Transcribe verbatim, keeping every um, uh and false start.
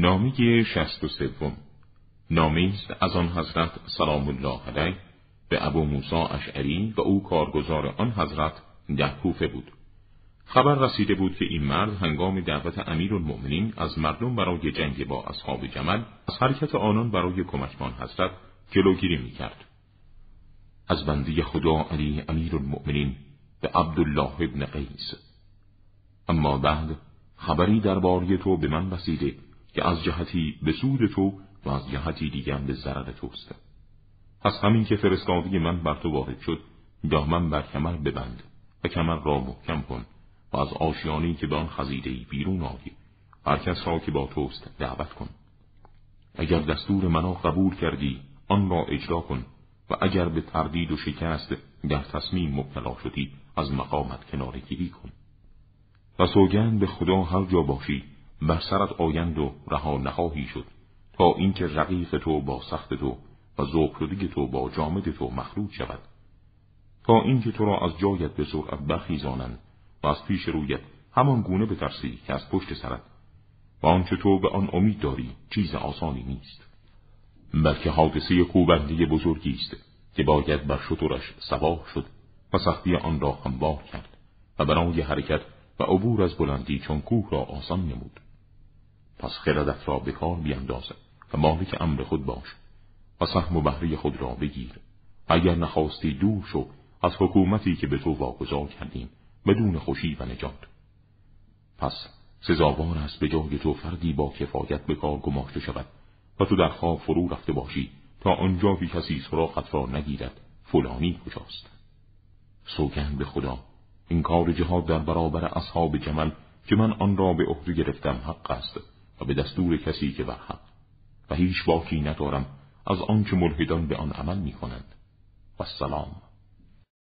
نامه شصت و سوم نامه است از آن حضرت سلام الله علیه به ابو موسی اشعری و او کارگزار آن حضرت در کوفه بود. خبر رسیده بود که این مرد هنگام دعوت امیرالمؤمنین از مردم برای جنگ با اصحاب جمل از حرکت آنان برای کمکمان حضرت جلوگیری می‌کرد. از بنده خدا علی امیرالمؤمنین به عبدالله ابن قیس. اما بعد خبری درباره تو به من رسیده که از جهتی به سود تو و از جهتی دیگر به ضرر توست. پس همین که فرستادگی من بر تو وارد شد، دامن بر کمر ببند و کمر را محکم کن و از آشیانی که به آن خزیده‌ای بیرون آیی، هر کس را که با توست دعوت کن. اگر دستور من را قبول کردی، آن را اجرا کن و اگر به تردید و شکست در تصمیم مبتلا شدی، از مقامت کناره‌گیری کن. و سوگند به خدا هر جا باشی، بر سرت آیند و رها نخواهی شد تا اینکه رقیق تو با سخت تو و ذوق‌شدگی تو با جامد تو مخلوط شود، تا اینکه تو را از جایت به سرعت برخیزانند و از پیش رویت همان گونه بترسی که از پشت سرت، و آنچه تو به آن امید داری چیز آسانی نیست، بلکه حادثه کوبنده بزرگی است که باید بر شترش سوار شد و سختی آن را هموار کرد و برای حرکت و عبور از بلندی چون کوه را آسان نمود. پس خردت را به کار بینداز و مالک امر خود باش و سهم و بهره خود را بگیر. اگر نخواستی دور شو از حکومتی که به تو واگذار کردیم بدون خوشی و نجات. پس سزاوار است به جای تو فردی با کفایت به کار گماشته شود و تو در خواب فرو رفته باشی تا آنجا که کسی سراغت را نگیرد فلانی کجاست. سوگند به خدا، این کار جهاد در برابر اصحاب جمل که من آن را به عهده گرفتم حق است و به دستور کسی که بر حق، و هیچ باکی ندارم از آن که ملحدان به آن عمل می کنند. و السلام.